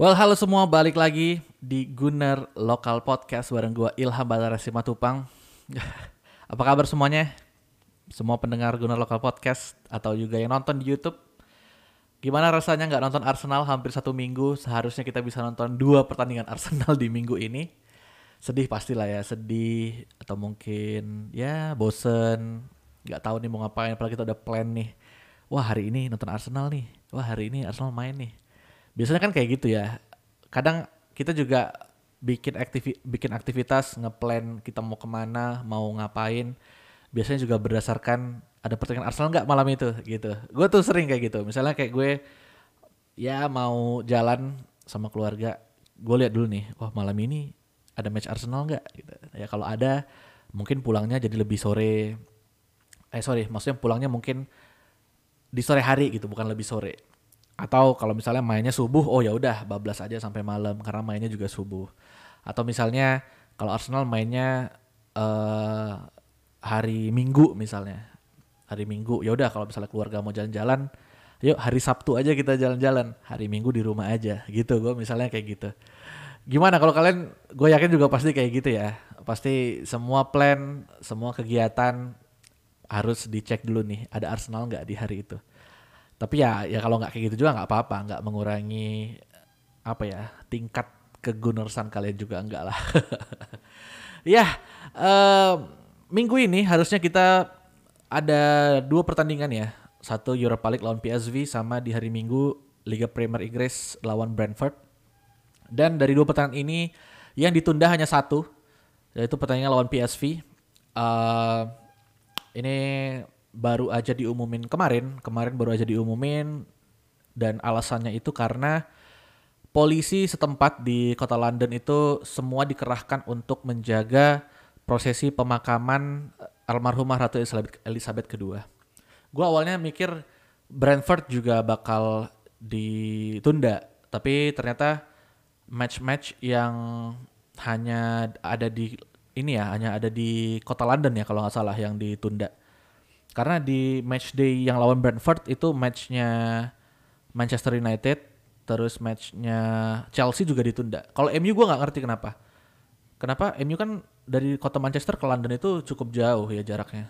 Well, halo semua, balik lagi di Gunner Local Podcast bareng gue Ilham Batara Simatupang. Apa kabar semuanya? Semua pendengar Gunner Local Podcast atau juga yang nonton di YouTube. Gimana rasanya gak nonton Arsenal hampir 1 minggu? Seharusnya kita bisa nonton 2 pertandingan Arsenal di minggu ini. Sedih pastilah ya, sedih atau mungkin ya bosen. Gak tahu nih mau ngapain, apalagi kita udah plan nih. Wah hari ini nonton Arsenal nih, wah hari ini Arsenal main nih. Biasanya kan kayak gitu ya. Kadang kita juga bikin aktivitas, ngeplan kita mau kemana, mau ngapain. Biasanya juga berdasarkan ada pertandingan Arsenal nggak malam itu gitu. Gue tuh sering kayak gitu. Misalnya kayak gue ya mau jalan sama keluarga, gue lihat dulu nih, wah malam ini ada match Arsenal nggak? Gitu. Ya kalau ada, mungkin pulangnya jadi lebih sore. Maksudnya pulangnya mungkin di sore hari gitu, bukan lebih sore. Atau kalau misalnya mainnya subuh, oh ya udah bablas aja sampai malam karena mainnya juga subuh. Atau misalnya kalau Arsenal mainnya hari Minggu misalnya. Hari Minggu, ya udah kalau misalnya keluarga mau jalan-jalan, yuk hari Sabtu aja kita jalan-jalan. Hari Minggu di rumah aja gitu, gue misalnya kayak gitu. Gimana kalau kalian, gue yakin juga pasti kayak gitu ya. Pasti semua plan, semua kegiatan harus dicek dulu nih, ada Arsenal nggak di hari itu. Tapi ya kalau nggak kayak gitu juga nggak apa-apa, nggak mengurangi apa ya tingkat kegunersan kalian juga nggak lah. Minggu ini harusnya kita ada 2 pertandingan ya, satu Europa League lawan PSV sama di hari Minggu Liga Premier Inggris lawan Brentford. Dan dari 2 pertandingan ini yang ditunda hanya satu, yaitu pertandingan lawan PSV. Ini baru aja diumumin kemarin baru aja diumumin, dan alasannya itu karena polisi setempat di kota London itu semua dikerahkan untuk menjaga prosesi pemakaman almarhumah Ratu Elizabeth II. Gue awalnya mikir Brentford juga bakal ditunda, tapi ternyata match-match yang hanya ada di kota London ya kalau nggak salah yang ditunda. Karena di match day yang lawan Brentford itu matchnya Manchester United, terus matchnya Chelsea juga ditunda. Kalau MU gue nggak ngerti kenapa. Kenapa MU kan dari kota Manchester ke London itu cukup jauh ya jaraknya.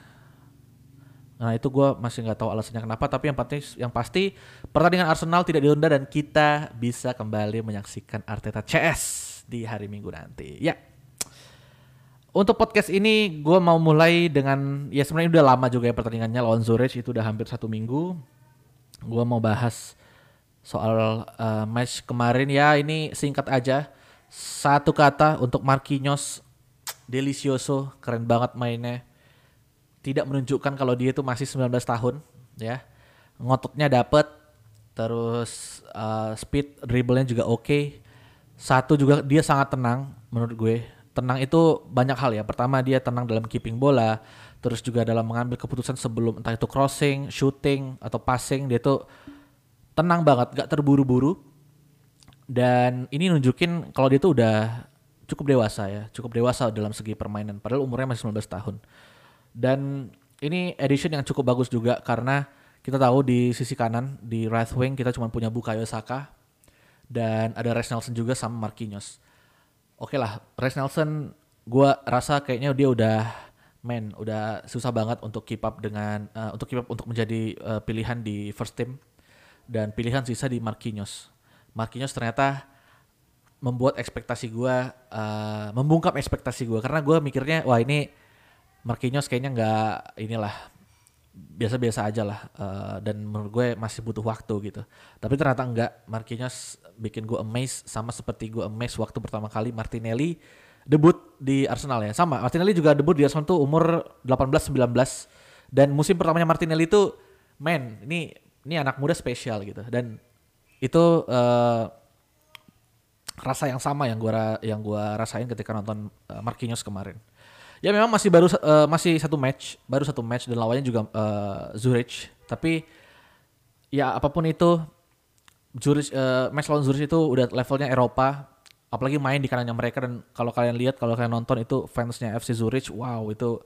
Nah itu gue masih nggak tahu alasannya kenapa. Tapi yang pasti pertandingan Arsenal tidak ditunda dan kita bisa kembali menyaksikan Arteta CS di hari Minggu nanti. Ya. Untuk podcast ini gue mau mulai dengan, ya sebenarnya udah lama juga ya pertandingannya lawan Zurich itu udah hampir 1 minggu. Gue mau bahas soal match kemarin ya, ini singkat aja. 1 kata untuk Marquinhos, delicioso, keren banget mainnya. Tidak menunjukkan kalau dia itu masih 19 tahun ya. Ngototnya dapet, terus speed dribblenya juga oke. Satu juga dia sangat tenang menurut gue. Tenang itu banyak hal ya. Pertama dia tenang dalam keeping bola, terus juga dalam mengambil keputusan sebelum entah itu crossing, shooting atau passing, dia tuh tenang banget, gak terburu-buru. Dan ini nunjukin kalau dia tuh udah cukup dewasa ya, cukup dewasa dalam segi permainan. Padahal umurnya masih 19 tahun. Dan ini edition yang cukup bagus juga karena kita tahu di sisi kanan di right wing kita cuma punya Bukayo Saka dan ada Reece Nelson juga sama Marquinhos. Oke lah, Reece Nelson gue rasa kayaknya dia udah susah banget untuk keep up untuk menjadi pilihan di first team, dan pilihan sisa di Marquinhos. Marquinhos ternyata membuat ekspektasi gue, membungkam ekspektasi gue, karena gue mikirnya wah ini Marquinhos kayaknya nggak inilah, biasa-biasa aja lah, dan menurut gue masih butuh waktu gitu. Tapi ternyata enggak, Marquinhos bikin gue amazed, sama seperti gue amazed waktu pertama kali Martinelli debut di Arsenal ya. Sama, Martinelli juga debut di Arsenal tuh umur 18-19, dan musim pertamanya Martinelli tuh ini anak muda spesial gitu. Dan itu rasa yang sama yang gue rasain ketika nonton Marquinhos kemarin. Ya memang masih baru satu match dan lawannya juga Zurich. Tapi ya apapun itu Zurich, match lawan Zurich itu udah levelnya Eropa, apalagi main di kanannya mereka. Dan kalau kalian lihat, kalau kalian nonton itu fansnya FC Zurich, wow itu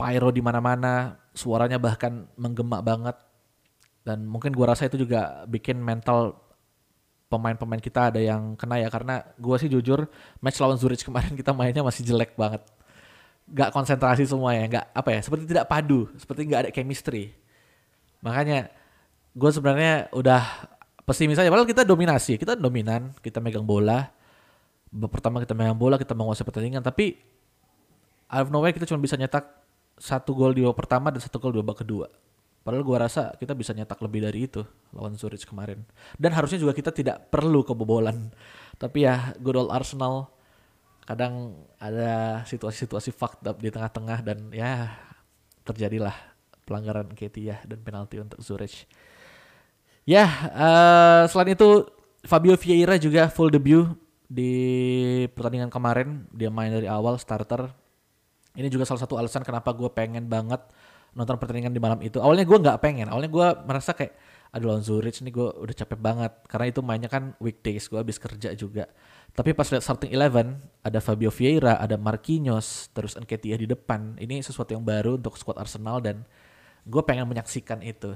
pyro di mana-mana, suaranya bahkan menggema banget. Dan mungkin gua rasa itu juga bikin mental pemain-pemain kita ada yang kena ya, karena gue sih jujur match lawan Zurich kemarin kita mainnya masih jelek banget, nggak konsentrasi semuanya, nggak apa ya, seperti tidak padu, seperti nggak ada chemistry. Makanya gue sebenarnya udah pesimis aja, padahal kita dominasi, kita dominan, kita megang bola, pertama kita megang bola, kita menguasai pertandingan, tapi out of nowhere kita cuma bisa nyetak 1 gol di babak pertama dan 1 gol di babak kedua. Padahal gue rasa kita bisa nyetak lebih dari itu lawan Zurich kemarin. Dan harusnya juga kita tidak perlu kebobolan. Tapi ya good old Arsenal, kadang ada situasi-situasi fucked up di tengah-tengah. Dan ya terjadilah pelanggaran Nketiah dan penalti untuk Zurich. Ya selain itu Fabio Vieira juga full debut di pertandingan kemarin. Dia main dari awal starter. Ini juga salah satu alasan kenapa gue pengen banget nonton pertandingan di malam itu. Awalnya gue gak pengen, awalnya gue merasa kayak aduh lawan Zurich nih gue udah capek banget, karena itu mainnya kan weekdays, gue habis kerja juga. Tapi pas lihat starting 11 ada Fabio Vieira, ada Marquinhos, terus Nketiah di depan, ini sesuatu yang baru untuk skuad Arsenal dan gue pengen menyaksikan itu.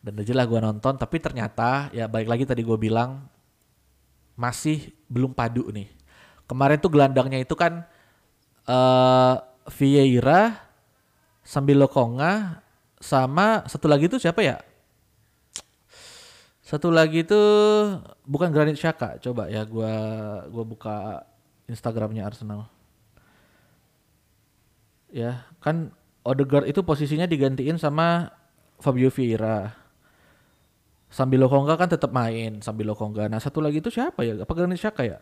Dan jelas gue nonton, tapi ternyata ya balik lagi tadi gue bilang masih belum padu nih. Kemarin tuh gelandangnya itu kan Vieira, Sambi Lokonga, sama satu lagi itu siapa ya? Satu lagi itu bukan Granit Xhaka. Coba ya gua buka Instagramnya Arsenal. Ya kan Odegaard itu posisinya digantiin sama Fabio Vieira. Sambi Lokonga kan tetap main, Sambi Lokonga. Nah satu lagi itu siapa ya? Apa Granit Xhaka ya?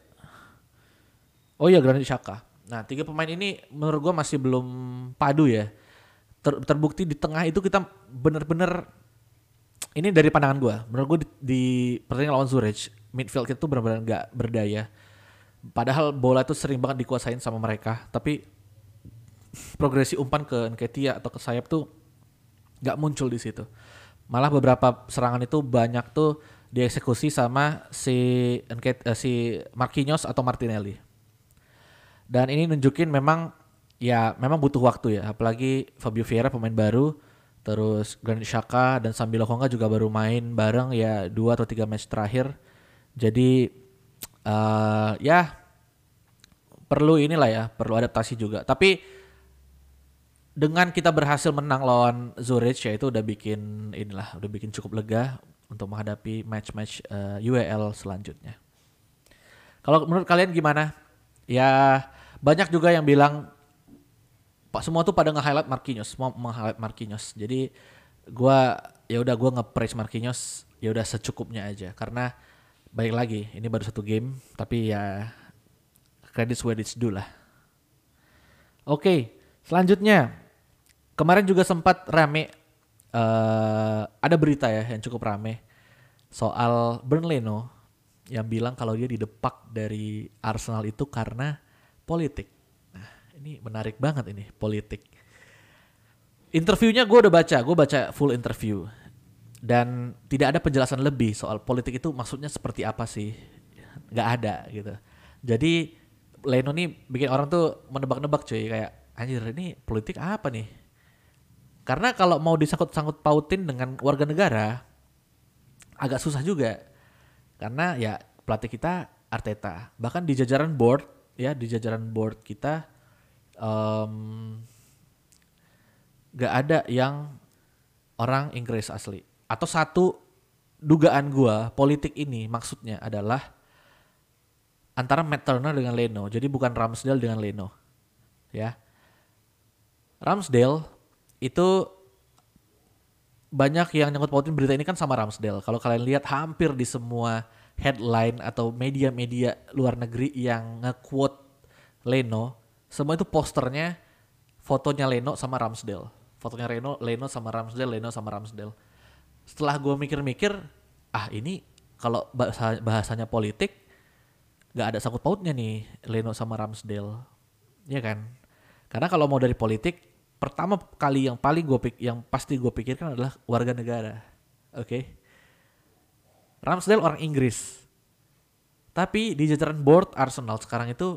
Oh iya Granit Xhaka. Nah 3 pemain ini menurut gua masih belum padu ya. Terbukti di tengah itu kita benar-benar, ini dari pandangan gue, menurut gue di pertandingan lawan Zurich midfield kita tuh benar-benar nggak berdaya. Padahal bola tuh sering banget dikuasain sama mereka, tapi progresi umpan ke Nketiah atau ke sayap tuh nggak muncul di situ. Malah beberapa serangan itu banyak tuh dieksekusi sama si Marquinhos atau Martinelli. Dan ini nunjukin memang ya memang butuh waktu ya, apalagi Fabio Vieira pemain baru, terus Granit Xhaka dan Sambi Lokonga juga baru main bareng ya 2 atau 3 match terakhir. Jadi ya perlu inilah ya, perlu adaptasi juga. Tapi dengan kita berhasil menang lawan Zurich ya itu udah bikin inilah, udah bikin cukup lega untuk menghadapi match-match UEL selanjutnya. Kalau menurut kalian gimana? Ya banyak juga yang bilang semua tuh pada nge-highlight Marquinhos, semua meng-highlight Marquinhos. Jadi gue nge-praise Marquinhos ya udah secukupnya aja, karena balik lagi ini baru 1 game, tapi ya credits where it's due lah. Oke, selanjutnya kemarin juga sempat rame ada berita ya yang cukup rame soal Bern Leno yang bilang kalau dia didepak dari Arsenal itu karena politik. Ini menarik banget ini, politik. Interviewnya gue udah baca, full interview. Dan tidak ada penjelasan lebih soal politik itu maksudnya seperti apa sih. Gak ada gitu. Jadi Leno nih bikin orang tuh menebak-nebak cuy. Kayak anjir ini politik apa nih. Karena kalau mau disangkut-sangkut pautin dengan warga negara agak susah juga. Karena ya pelatih kita Arteta. Bahkan di jajaran board, ya di jajaran board kita gak ada yang orang Inggris asli. Atau satu dugaan gue, politik ini maksudnya adalah antara Matt Turner dengan Leno. Jadi bukan Ramsdale dengan Leno ya. Ramsdale itu banyak yang nyangkut pautin berita ini kan sama Ramsdale. Kalau kalian lihat hampir di semua headline atau media-media luar negeri yang nge-quote Leno, semua itu posternya fotonya Leno sama Ramsdale. Fotonya Leno sama Ramsdale, Setelah gue mikir-mikir, ini kalau bahasanya politik, gak ada sangkut pautnya nih Leno sama Ramsdale. Iya kan? Karena kalau mau dari politik, pertama kali yang pasti gue pikirkan adalah warga negara. Oke? Ramsdale orang Inggris. Tapi di jajaran board Arsenal sekarang itu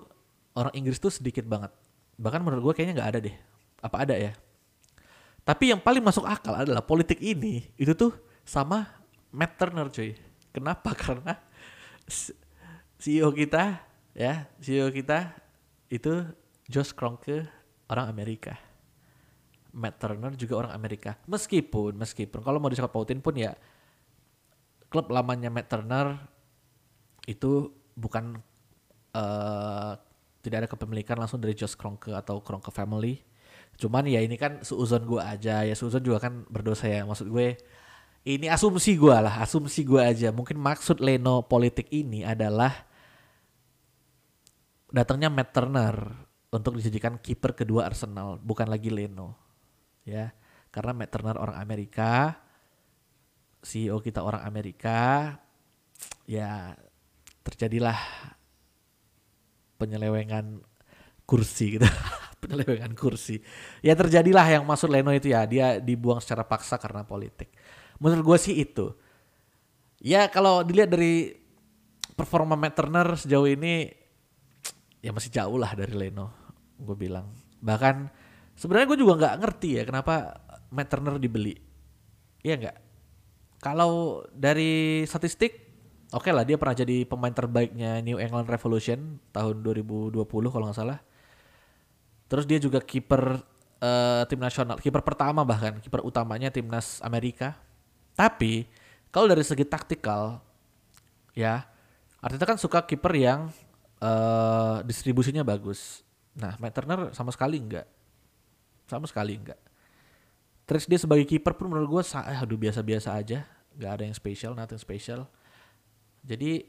orang Inggris tuh sedikit banget. Bahkan menurut gue kayaknya gak ada deh. Apa ada ya? Tapi yang paling masuk akal adalah politik ini. Itu tuh sama Matt Turner cuy. Kenapa? Karena CEO kita itu Josh Kroenke orang Amerika, Matt Turner juga orang Amerika. Meskipun kalau mau disangkut pautin pun ya, klub lamanya Matt Turner itu bukan tidak ada kepemilikan langsung dari Josh Kroenke atau Kroenke family. Cuman ya ini kan seuzon gue aja, ya seuzon juga kan berdosa ya, maksud gue ini asumsi gue aja. Mungkin maksud Leno politik ini adalah datangnya Matt Turner untuk dijadikan kiper kedua Arsenal, bukan lagi Leno ya, karena Matt Turner orang Amerika, CEO kita orang Amerika, ya terjadilah penyelewengan kursi gitu. Penyelewengan kursi. Ya terjadilah yang maksud Leno itu ya, dia dibuang secara paksa karena politik. Menurut gue sih itu. Ya kalau dilihat dari performa Matt Turner sejauh ini ya masih jauh lah dari Leno, gue bilang. Bahkan sebenarnya gue juga nggak ngerti ya kenapa Matt Turner dibeli. Iya nggak? Kalau dari statistik, oke lah dia pernah jadi pemain terbaiknya New England Revolution tahun 2020 kalau nggak salah. Terus dia juga kiper tim nasional, kiper pertama bahkan, kiper utamanya timnas Amerika. Tapi kalau dari segi taktikal, ya Arteta kan suka kiper yang distribusinya bagus. Nah, Matt Turner sama sekali enggak. Terus dia sebagai kiper pun menurut gue, biasa-biasa aja, nggak ada yang spesial, nothing special. Jadi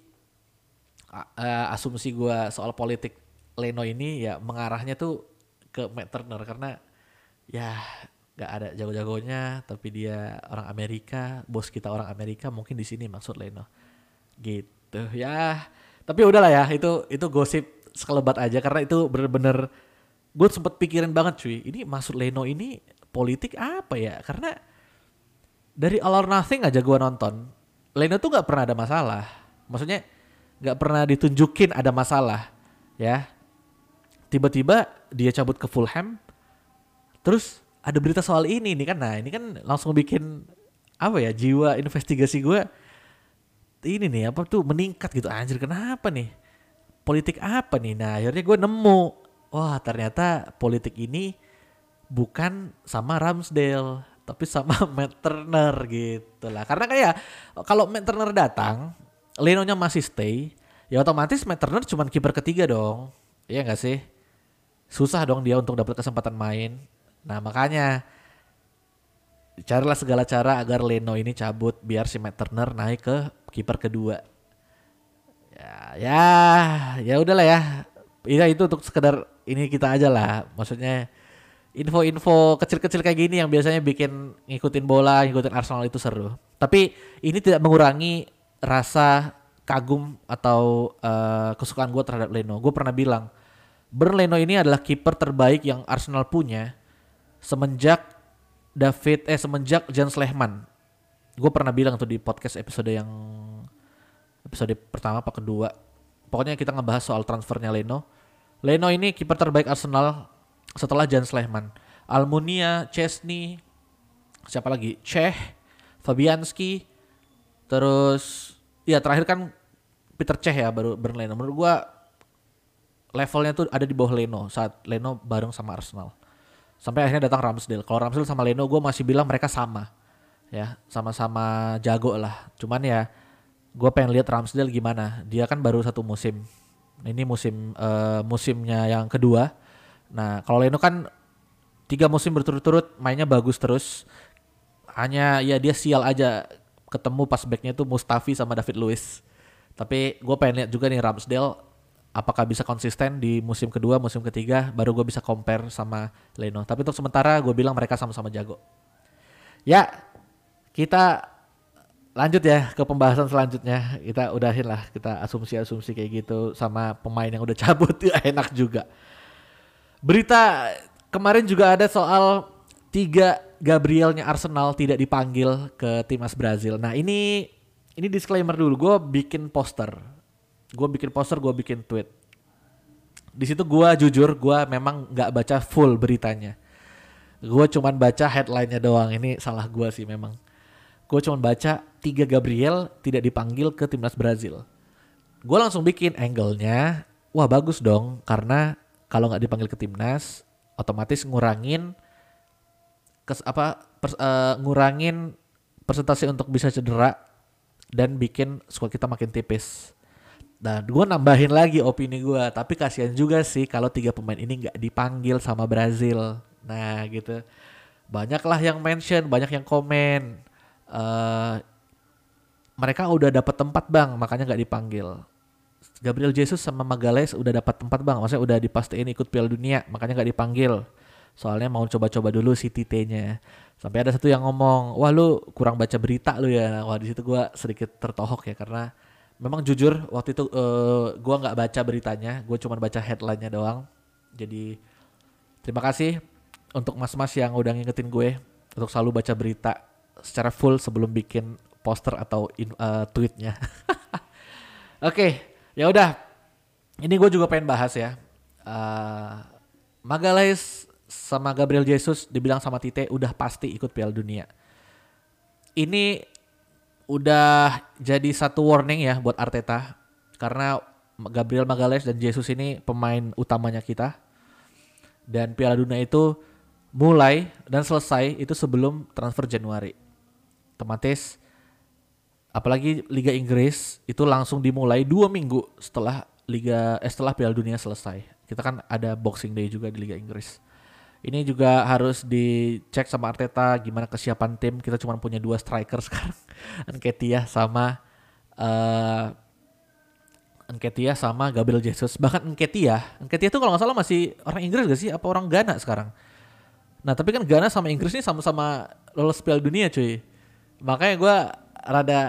asumsi gue soal politik Leno ini ya mengarahnya tuh ke Matt Turner karena ya gak ada jago-jagonya tapi dia orang Amerika, bos kita orang Amerika, mungkin di sini maksud Leno gitu ya. Tapi udahlah ya, itu gosip sekelebat aja karena itu bener-bener gue sempet pikirin banget cuy, ini maksud Leno ini politik apa ya, karena dari All or Nothing aja gue nonton Leno tuh gak pernah ada masalah, maksudnya gak pernah ditunjukin ada masalah ya. Tiba-tiba dia cabut ke Fulham, terus ada berita soal ini nih kan, nah ini kan langsung bikin apa ya, jiwa investigasi gue ini nih apa tuh meningkat gitu, anjir kenapa nih, politik apa nih. Nah akhirnya gue nemu, wah ternyata politik ini bukan sama Ramsdale tapi sama Matt Turner gitu lah, karena kayak kalau Matt Turner datang Lenonya masih stay ya otomatis Matt Turner cuma kiper ketiga dong, iya gak sih? Susah dong dia untuk dapat kesempatan main. Nah makanya carilah segala cara agar Leno ini cabut biar si Matt Turner naik ke kiper kedua. Ya udahlah ya. Ya itu untuk sekedar ini kita aja lah. Maksudnya info-info kecil-kecil kayak gini yang biasanya bikin ngikutin bola, ngikutin Arsenal itu seru. Tapi ini tidak mengurangi rasa kagum atau kesukaan gue terhadap Leno. Gue pernah bilang Bern Leno ini adalah kiper terbaik yang Arsenal punya semenjak Jens Lehmann. Gue pernah bilang tuh di podcast episode pertama apa kedua. Pokoknya kita ngebahas soal transfernya Leno. Leno ini kiper terbaik Arsenal setelah Jens Lehmann. Almunia, Chesney, siapa lagi? Cech, Fabianski, terus ya terakhir kan Peter Cech ya baru Bern Leno. Menurut gue levelnya tuh ada di bawah Leno saat Leno bareng sama Arsenal. Sampai akhirnya datang Ramsdale. Kalau Ramsdale sama Leno gue masih bilang mereka sama. Ya, sama-sama jago lah. Cuman ya gue pengen lihat Ramsdale gimana. Dia kan baru 1 musim. Ini musimnya yang kedua. Nah, kalau Leno kan 3 musim berturut-turut mainnya bagus terus. Hanya ya dia sial aja ketemu pas backnya tuh Mustafi sama David Luiz. Tapi gue pengen lihat juga nih Ramsdale apakah bisa konsisten di musim kedua, musim ketiga, baru gue bisa compare sama Leno. Tapi untuk sementara gue bilang mereka sama-sama jago. Ya, kita lanjut ya ke pembahasan selanjutnya. Kita udahin lah, kita asumsi-asumsi kayak gitu sama pemain yang udah cabut, ya enak juga. Berita kemarin juga ada soal 3 Gabrielnya Arsenal tidak dipanggil ke timnas Brazil. Nah ini disclaimer dulu, gue bikin poster, gue bikin tweet. Di situ gue jujur, gue memang nggak baca full beritanya. Gue cuman baca headline-nya doang. Ini salah gue sih memang. Gue cuman baca 3 Gabriel tidak dipanggil ke timnas Brazil. Gue langsung bikin angle-nya. Wah bagus dong, karena kalau nggak dipanggil ke timnas, otomatis ngurangin ngurangin persentase untuk bisa cedera dan bikin squad kita makin tipis. Nah, gue nambahin lagi opini gue, tapi kasihan juga sih kalau 3 pemain ini nggak dipanggil sama Brazil. Nah gitu, banyaklah yang mention, banyak yang komen. Mereka udah dapat tempat bang, makanya nggak dipanggil. Gabriel Jesus sama Magalhães udah dapat tempat bang, maksudnya udah dipastiin ikut Piala Dunia, makanya nggak dipanggil. Soalnya mau coba-coba dulu si Tite-nya. Sampai ada satu yang ngomong, wah lu kurang baca berita lu ya. Wah di situ gue sedikit tertohok ya, karena memang jujur waktu itu gue nggak baca beritanya, gue cuma baca headline-nya doang. Jadi terima kasih untuk mas-mas yang udah ngingetin gue untuk selalu baca berita secara full sebelum bikin poster atau tweetnya. Oke, ya udah. Ini gue juga pengen bahas ya. Magalhães sama Gabriel Jesus dibilang sama Tite udah pasti ikut Piala Dunia. Ini udah jadi satu warning ya buat Arteta, karena Gabriel Magalhães dan Jesus ini pemain utamanya kita. Dan Piala Dunia itu mulai dan selesai itu sebelum transfer Januari. Otomatis apalagi Liga Inggris itu langsung dimulai 2 minggu setelah Piala Dunia selesai. Kita kan ada Boxing Day juga di Liga Inggris. Ini juga harus dicek sama Arteta gimana kesiapan tim. Kita cuma punya 2 striker sekarang. Nketiah sama Gabriel Jesus. Bahkan Nketiah tuh kalau nggak salah masih orang Inggris gak sih? Apa orang Ghana sekarang? Nah tapi kan Ghana sama Inggris ini sama-sama lolos Piala Dunia cuy. Makanya gue rada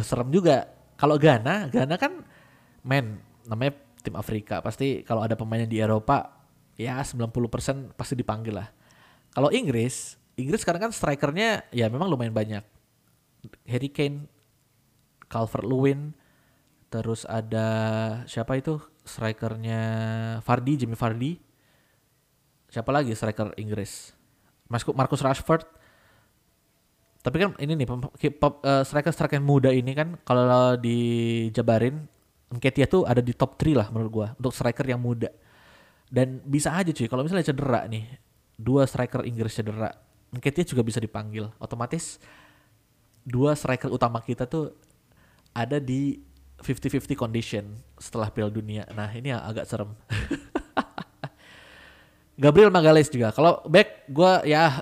serem juga. Kalau Ghana kan namanya tim Afrika, pasti kalau ada pemainnya di Eropa ya 90% pasti dipanggil lah. Kalau Inggris sekarang kan strikernya ya memang lumayan banyak. Harry Kane, Calvert-Lewin, terus ada siapa itu strikernya Jamie Vardy. Siapa lagi striker Inggris? Marcus Rashford. Tapi kan ini nih striker-striker muda ini kan kalau dijabarin, Nketiah tuh ada di top 3 lah menurut gua untuk striker yang muda. Dan bisa aja cuy kalau misalnya cedera nih, 2 striker Inggris cedera, Nketiah juga bisa dipanggil. Otomatis 2 striker utama kita tuh ada di 50-50 condition setelah Piala Dunia. Nah, ini agak serem. Gabriel Magalhães juga. Kalau back gue ya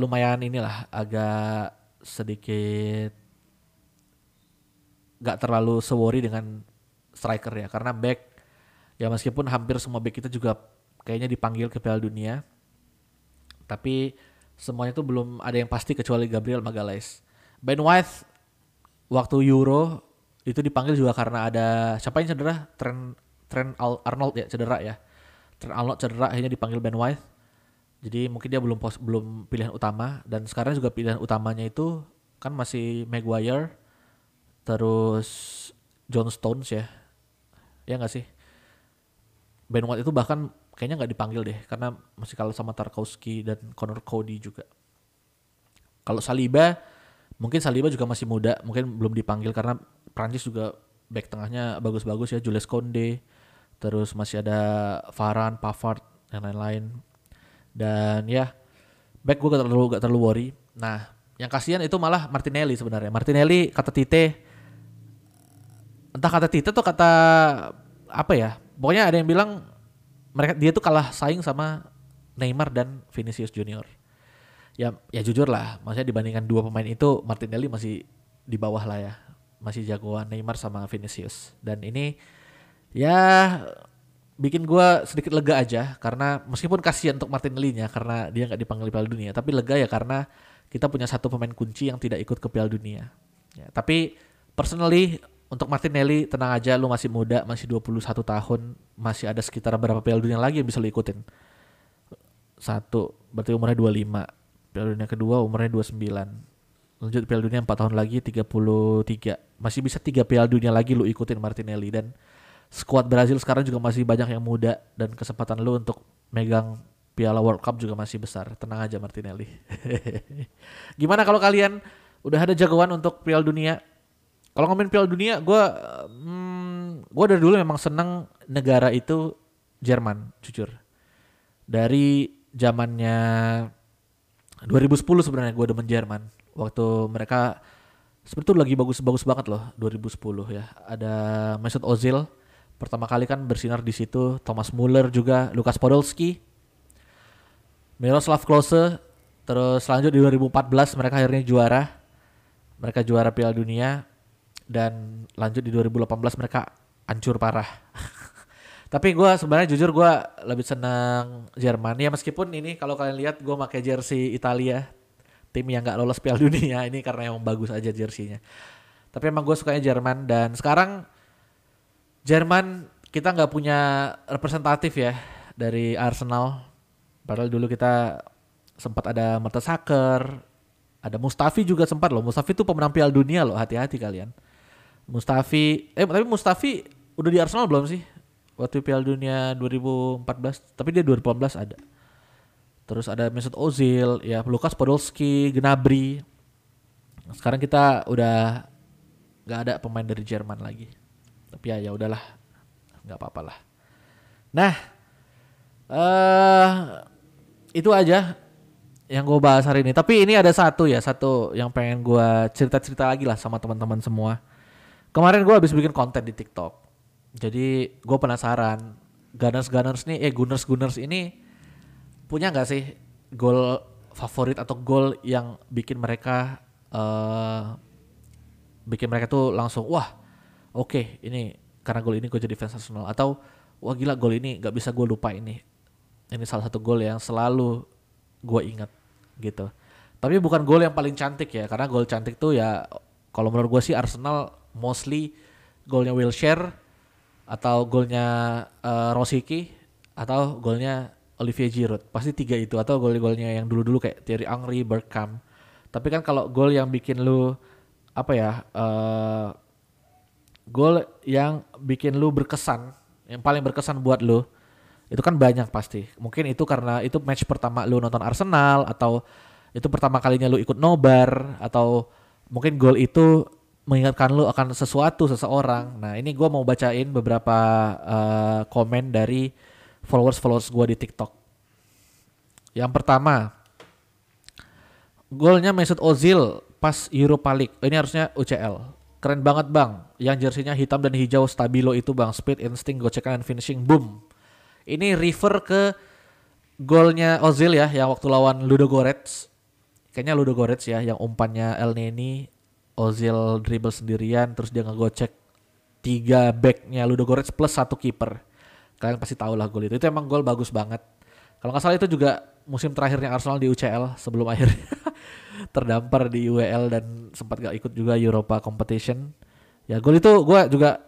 lumayan inilah, agak sedikit gak terlalu se-worry dengan striker ya. Karena back ya meskipun hampir semua back kita juga kayaknya dipanggil ke Piala Dunia, tapi semuanya tuh belum ada yang pasti kecuali Gabriel Magalhães. Ben White waktu Euro itu dipanggil juga karena ada siapa yang cedera? Trent Arnold ya cedera ya. Alot cedera, akhirnya dipanggil Ben White. Jadi mungkin dia belum pilihan utama. Dan sekarang juga pilihan utamanya itu kan masih Maguire, terus John Stones ya. Ya gak sih? Ben White itu bahkan kayaknya gak dipanggil deh, karena masih kalah sama Tarkowski dan Connor Cody juga. Kalau Saliba, mungkin Saliba juga masih muda, mungkin belum dipanggil karena Prancis juga back tengahnya bagus-bagus ya. Jules Koundé, terus masih ada Varane, Pavard, dan lain-lain. Dan ya, back gue gak terlalu worry. Nah, yang kasihan itu malah Martinelli sebenarnya. Martinelli kata Tite, entah kata Tite atau kata apa ya, pokoknya ada yang bilang dia tuh kalah saing sama Neymar dan Vinicius Junior. Ya jujur lah, maksudnya dibandingkan 2 pemain itu Martinelli masih di bawah lah ya, masih jagoan Neymar sama Vinicius. Dan ini ya bikin gue sedikit lega aja, karena meskipun kasihan untuk Martinelli-nya karena dia gak dipanggil Piala Dunia, tapi lega ya karena kita punya satu pemain kunci yang tidak ikut ke Piala Dunia ya. Tapi personally untuk Martinelli, tenang aja, lu masih muda, masih 21 tahun, masih ada sekitar berapa Piala Dunia lagi yang bisa lu ikutin. 1 berarti umurnya 25, Piala Dunia kedua umurnya 29, lanjut Piala Dunia 4 tahun lagi 33, masih bisa 3 Piala Dunia lagi lu ikutin Martinelli. Dan skuad Brazil sekarang juga masih banyak yang muda, dan kesempatan lu untuk megang Piala World Cup juga masih besar. Tenang aja Martinelli. Gimana kalau kalian udah ada jagoan untuk Piala Dunia? Kalau ngomongin Piala Dunia, gue gue dari dulu memang seneng negara itu Jerman, jujur. Dari zamannya 2010 sebenarnya gue demen Jerman. Waktu mereka sebetulnya lagi bagus-bagus banget loh 2010 ya. Ada Mesut Ozil pertama kali kan bersinar di situ, Thomas Muller juga, Lukas Podolski, Miroslav Klose. Terus lanjut di 2014 mereka akhirnya juara. Mereka juara Piala Dunia. Dan lanjut di 2018 mereka hancur parah. Tapi gue sebenarnya jujur gue lebih senang Jerman. Ya meskipun ini kalau kalian lihat gue pakai jersey Italia, tim yang gak lolos Piala Dunia. Ini karena emang bagus aja jersinya. Tapi emang gue sukanya Jerman. Dan sekarang Jerman kita gak punya representatif ya dari Arsenal. Padahal dulu kita sempat ada Mertesacker, ada Mustafi juga sempat loh. Mustafi tuh pemenang Piala Dunia loh, hati-hati kalian. Tapi Mustafi udah di Arsenal belum sih? Waktu Piala Dunia 2014, tapi dia 2018 ada. Terus ada Mesut Ozil, ya Lukas Podolski, Gnabry. Sekarang kita udah nggak ada pemain dari Jerman lagi. Tapi ya udahlah, nggak apa-apalah. Nah, itu aja yang gue bahas hari ini. Tapi ini ada satu yang pengen gue cerita-cerita lagi lah sama teman-teman semua. Kemarin gue habis bikin konten di TikTok. Jadi gue penasaran Gunners ini punya gak sih gol favorit atau gol yang bikin mereka tuh langsung wah oke, ini karena gol ini gue jadi fans Arsenal, atau wah gila gol ini gak bisa gue lupa ini salah satu gol yang selalu gue ingat gitu. Tapi bukan gol yang paling cantik ya, karena gol cantik tuh ya kalau menurut gue sih Arsenal mostly golnya Wilshere atau golnya Rosicky atau golnya Olivier Giroud, pasti tiga itu, atau gol-golnya yang dulu-dulu kayak Thierry Henry, Bergkamp. Tapi kan kalau gol yang bikin lu gol yang bikin lu berkesan, yang paling berkesan buat lu, itu kan banyak pasti. Mungkin itu karena itu match pertama lu nonton Arsenal, atau itu pertama kalinya lu ikut nobar, atau mungkin gol itu mengingatkan lu akan sesuatu, seseorang. Nah ini gue mau bacain beberapa komen dari followers gue di TikTok. Yang pertama, golnya Mesut Ozil pas Europa League. Ini harusnya UCL. Keren banget bang, yang jersinya hitam dan hijau stabilo itu bang. Speed, instinct, gocekan, dan finishing. Boom. Ini refer ke golnya Ozil ya, yang waktu lawan Ludogorets. Kayaknya Ludogorets ya, yang umpannya El Neni, Ozil dribble sendirian, terus dia ngegocek 3 backnya Ludogorets plus 1 kiper. Kalian pasti tahu lah gol itu. Itu emang gol bagus banget. Kalau nggak salah itu juga musim terakhirnya Arsenal di UCL sebelum akhirnya terdampar di UEL dan sempat gak ikut juga Europa Competition. Ya gol itu gue juga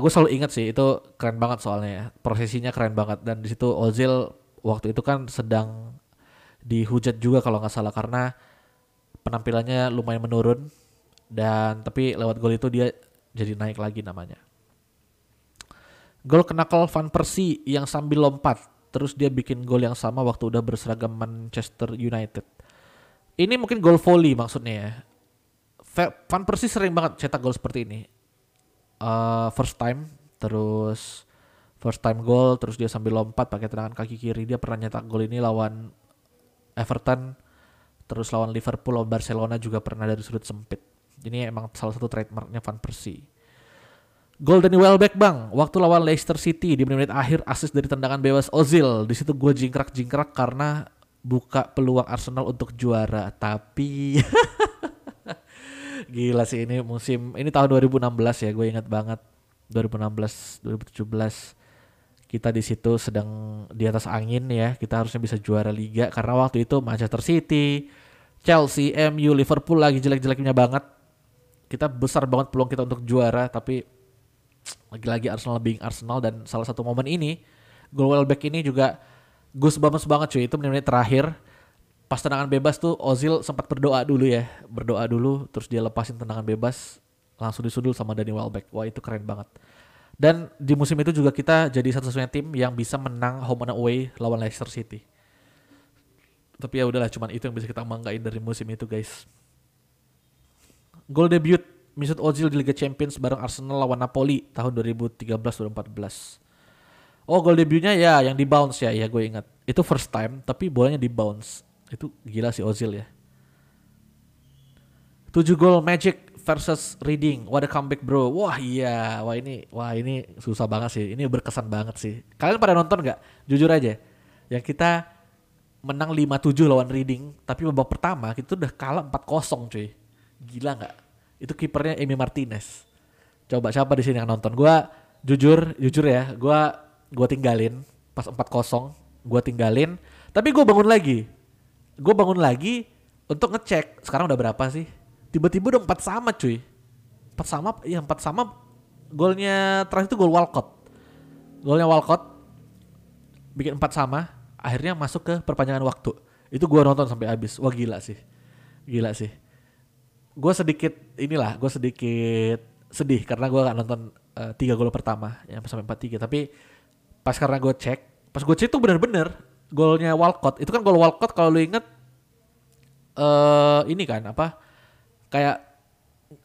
gue selalu ingat sih, itu keren banget soalnya ya. Prosesinya keren banget, dan di situ Ozil waktu itu kan sedang dihujat juga kalau nggak salah karena penampilannya lumayan menurun, dan tapi lewat gol itu dia jadi naik lagi namanya. Gol kenakal Van Persie yang sambil lompat, terus dia bikin gol yang sama waktu udah berseragam Manchester United. Ini mungkin gol volley maksudnya ya. Van Persie sering banget cetak gol seperti ini. First time goal, terus dia sambil lompat pakai tendangan kaki kiri. Dia pernah nyetak gol ini lawan Everton, terus lawan Liverpool, lawan Barcelona juga pernah dari sudut sempit. Ini emang salah satu trademarknya Van Persie. Gol Danny Welbeck bang, waktu lawan Leicester City di menit akhir, assist dari tendangan bebas Ozil. Di situ gue jingkrak karena buka peluang Arsenal untuk juara. Tapi gila sih ini musim, ini tahun 2016 ya, gue ingat banget 2016-2017 kita di situ sedang di atas angin ya, kita harusnya bisa juara liga karena waktu itu Manchester City, Chelsea, MU, Liverpool lagi jelek-jeleknya banget. Kita besar banget peluang kita untuk juara, tapi lagi-lagi Arsenal being Arsenal. Dan salah satu momen ini, gol Welbeck ini juga gus banget cuy, itu menit terakhir. Pas tendangan bebas tuh Ozil sempat berdoa dulu terus dia lepasin tendangan bebas langsung disudul sama Danny Welbeck. Wah itu keren banget. Dan di musim itu juga kita jadi satu-satunya tim yang bisa menang home and away lawan Leicester City. Tapi ya udahlah, cuman itu yang bisa kita banggain dari musim itu guys. Gol debut Mesut Ozil di Liga Champions bareng Arsenal lawan Napoli tahun 2013-2014. Oh, gol debutnya ya yang di bounce ya gue ingat. Itu first time tapi bolanya di bounce. Itu gila si Ozil ya. 7 gol Magic versus Reading. What a comeback bro. Wah iya, wah ini susah banget sih. Ini berkesan banget sih. Kalian pada nonton enggak? Jujur aja. Yang kita menang 5-7 lawan Reading, tapi babak pertama kita udah kalah 4-0 cuy. Gila enggak? Itu kipernya Emi Martinez. Coba siapa di sini yang nonton? Gua jujur ya, gue tinggalin pas 4-0, gue tinggalin, tapi gue bangun lagi untuk ngecek sekarang udah berapa sih. Tiba-tiba udah 4 sama. Golnya terakhir itu golnya Walcott bikin 4 sama, akhirnya masuk ke perpanjangan waktu. Itu gue nonton sampai habis. Wah gila sih. Gue sedikit sedih karena gue gak nonton 3 gol pertama yang sampai 4-3, tapi pas gue cek itu benar-benar golnya Walcott. Itu kan gol Walcott kalau lu inget ini kan apa kayak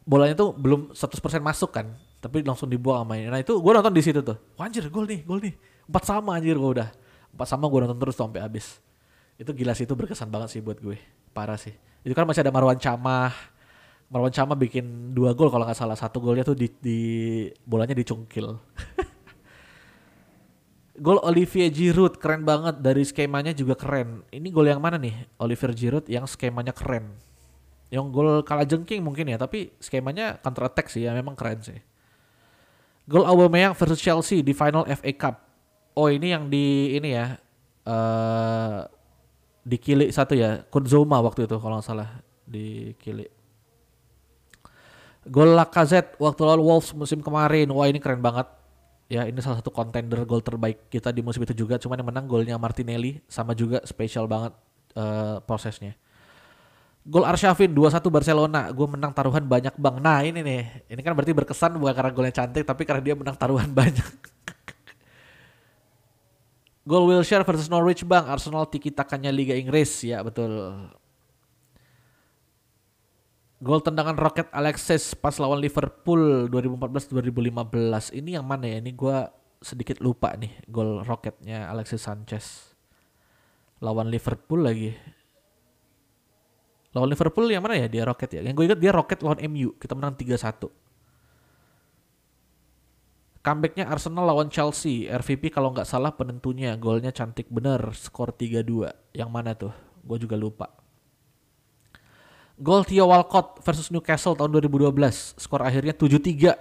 bolanya tuh belum 100% masuk kan, tapi langsung dibuang sama ini. Nah itu gue nonton di situ tuh, anjir gol nih 4 sama anjir, gue udah 4 sama gue nonton terus sampai habis. Itu gila sih, itu berkesan banget sih buat gue, parah sih. Itu kan masih ada Marwan Camah bikin 2 gol kalau nggak salah, 1 golnya tuh di bolanya dicungkil. Gol Olivier Giroud keren banget, dari skemanya juga keren. Ini gol yang mana nih? Olivier Giroud yang skemanya keren. Yang gol kalajengking mungkin ya, tapi skemanya counter attack sih ya, memang keren sih. Gol Aubameyang versus Chelsea di final FA Cup. Oh, ini yang di ini ya. Di Kili 1 ya, Konzoma waktu itu kalau enggak salah di Kili. Gol Lacazette waktu lawan Wolves musim kemarin. Wah, ini keren banget. Ya ini salah satu kontender gol terbaik kita di musim itu juga. Cuman yang menang golnya Martinelli, sama juga spesial banget prosesnya. Gol Arshavin 2-1 Barcelona. Gue menang taruhan banyak bang. Nah ini nih, ini kan berarti berkesan bukan karena golnya cantik, tapi karena dia menang taruhan banyak. Gol Wilshere versus Norwich bang. Arsenal tiki-takanya Liga Inggris. Ya betul. Gol tendangan roket Alexis pas lawan Liverpool 2014-2015. Ini yang mana ya? Ini gue sedikit lupa nih gol roketnya Alexis Sanchez. Lawan Liverpool yang mana ya dia roket ya? Yang gue ingat dia roket lawan MU. Kita menang 3-1. Comebacknya Arsenal lawan Chelsea. RVP kalau nggak salah penentunya. Golnya cantik bener. Skor 3-2. Yang mana tuh? Gue juga lupa. Gol Theo Walcott versus Newcastle tahun 2012. Skor akhirnya 7-3.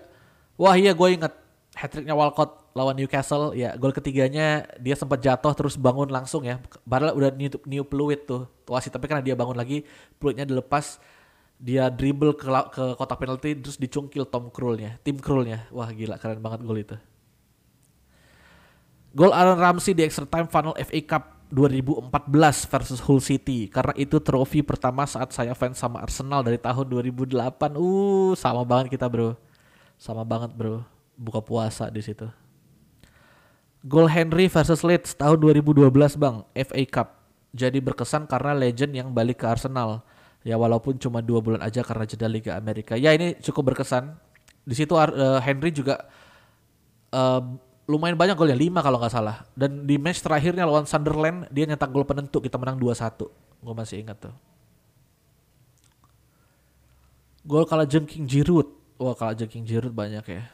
Wah iya gue inget. Hat-tricknya Walcott lawan Newcastle. Ya gol ketiganya dia sempat jatuh terus bangun langsung ya. Padahal udah new peluit tuh. Wasit tapi karena dia bangun lagi. Peluitnya dilepas. Dia dribble ke kotak penalti. Terus dicungkil Tim Krul-nya. Wah gila keren banget gol itu. Gol Aaron Ramsdale di extra time final FA Cup 2014 versus Hull City. Karena itu trofi pertama saat saya fans sama Arsenal dari tahun 2008. Sama banget kita bro. Sama banget bro. Buka puasa di situ. Gol Henry versus Leeds tahun 2012 bang. FA Cup. Jadi berkesan karena legend yang balik ke Arsenal. Ya walaupun cuma 2 bulan aja karena jeda Liga Amerika. Ya ini cukup berkesan. Di situ Henry juga... lumayan banyak golnya, 5 kalau gak salah. Dan di match terakhirnya lawan Sunderland, dia nyetak gol penentu, kita menang 2-1. Gue masih ingat tuh. Gol kalajengking Giroud. Wah kalajengking Giroud banyak ya.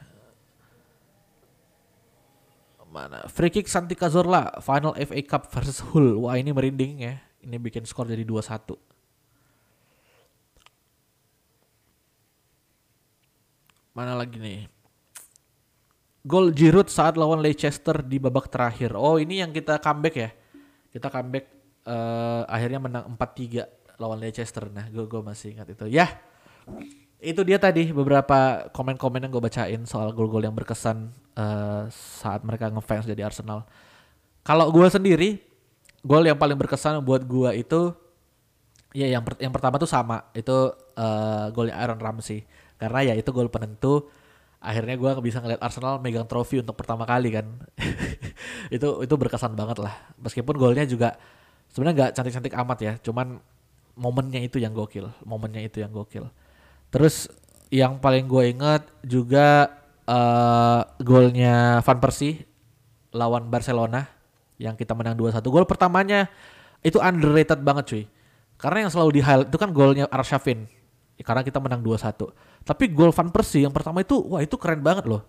Mana? Free kick Santi Cazorla, final FA Cup versus Hull. Wah ini merinding ya. Ini bikin skor jadi 2-1. Mana lagi nih? Gol Giroud saat lawan Leicester di babak terakhir. Oh ini yang kita comeback ya. Kita comeback akhirnya menang 4-3 lawan Leicester. Nah gue masih ingat itu. Ya itu dia tadi beberapa komen-komen yang gue bacain soal gol-gol yang berkesan saat mereka ngefans jadi Arsenal. Kalau gue sendiri, gol yang paling berkesan buat gue itu ya yang pertama tuh sama. Itu golnya Aaron Ramsey. Karena ya itu gol penentu. Akhirnya gue bisa ngeliat Arsenal megang trofi untuk pertama kali kan. itu berkesan banget lah. Meskipun golnya juga sebenarnya gak cantik-cantik amat ya. Cuman momennya itu yang gokil. Terus Yang paling gue inget juga golnya Van Persie lawan Barcelona yang kita menang 2-1. Gol pertamanya itu underrated banget cuy. Karena yang selalu di-highlight itu kan golnya Arshavin. Karena kita menang 2-1. Tapi gol Van Persie yang pertama itu, wah itu keren banget loh.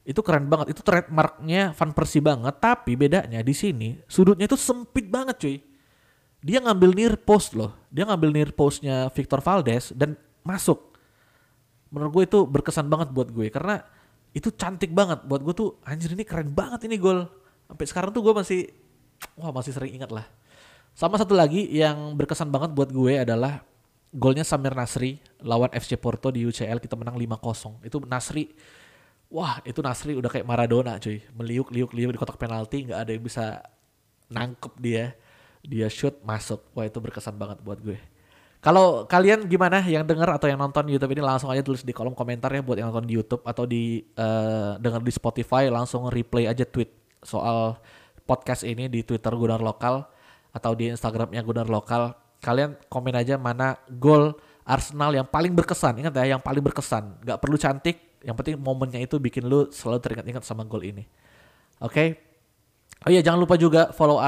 Itu keren banget. Itu trademarknya Van Persie banget. Tapi bedanya di sini sudutnya itu sempit banget cuy. Dia ngambil near post loh. Dia ngambil near postnya Victor Valdes dan masuk. Menurut gue itu berkesan banget buat gue. Karena itu cantik banget. Buat gue tuh anjir ini keren banget ini gol. Sampai sekarang tuh gue masih, wah masih sering ingat lah. Sama satu lagi yang berkesan banget buat gue adalah golnya Samir Nasri lawan FC Porto di UCL. Kita menang 5-0. Itu Nasri. Wah itu Nasri udah kayak Maradona cuy. Meliuk-liuk-liuk di kotak penalti. Gak ada yang bisa nangkep dia. Dia shoot masuk. Wah itu berkesan banget buat gue. Kalau kalian gimana yang denger atau yang nonton YouTube ini, langsung aja tulis di kolom komentarnya. Buat yang nonton di YouTube atau di denger di Spotify, langsung replay aja tweet soal podcast ini di Twitter Gunner Lokal atau di Instagramnya Gunner Lokal. Kalian komen aja mana gol Arsenal yang paling berkesan. Ingat ya, yang paling berkesan. Gak perlu cantik. Yang penting momennya itu bikin lu selalu teringat-ingat sama gol ini. Oke. Okay? Oh iya, jangan lupa juga follow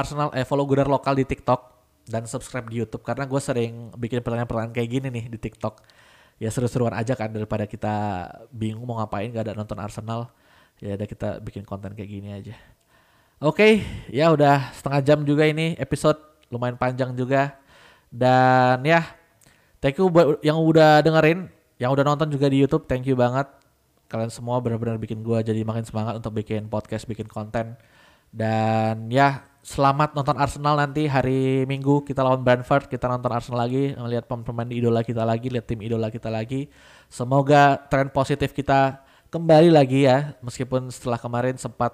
Gunner Lokal di TikTok dan subscribe di YouTube, karena gue sering bikin pertanyaan-pertanyaan kayak gini nih di TikTok. Ya seru-seruan aja kan, daripada kita bingung mau ngapain gak ada nonton Arsenal. Ya udah kita bikin konten kayak gini aja. Oke, okay, ya udah setengah jam juga ini episode, lumayan panjang juga. Dan ya, thank you buat yang udah dengerin, yang udah nonton juga di YouTube, thank you banget. Kalian semua benar-benar bikin gue jadi makin semangat untuk bikin podcast, bikin konten. Dan ya, selamat nonton Arsenal nanti hari Minggu. Kita lawan Brentford, kita nonton Arsenal lagi, ngelihat pemain idola kita lagi, lihat tim idola kita lagi. Semoga tren positif kita kembali lagi ya. Meskipun setelah kemarin sempat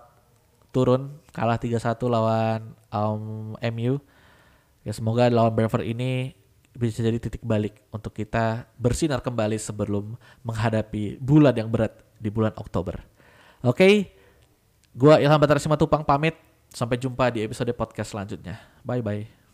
turun, kalah 3-1 lawan MU. Ya semoga lawan Brentford ini bisa jadi titik balik untuk kita bersinar kembali sebelum menghadapi bulan yang berat di bulan Oktober. Oke, gua Ilham Batara Simatupang pamit. Sampai jumpa di episode podcast selanjutnya. Bye-bye.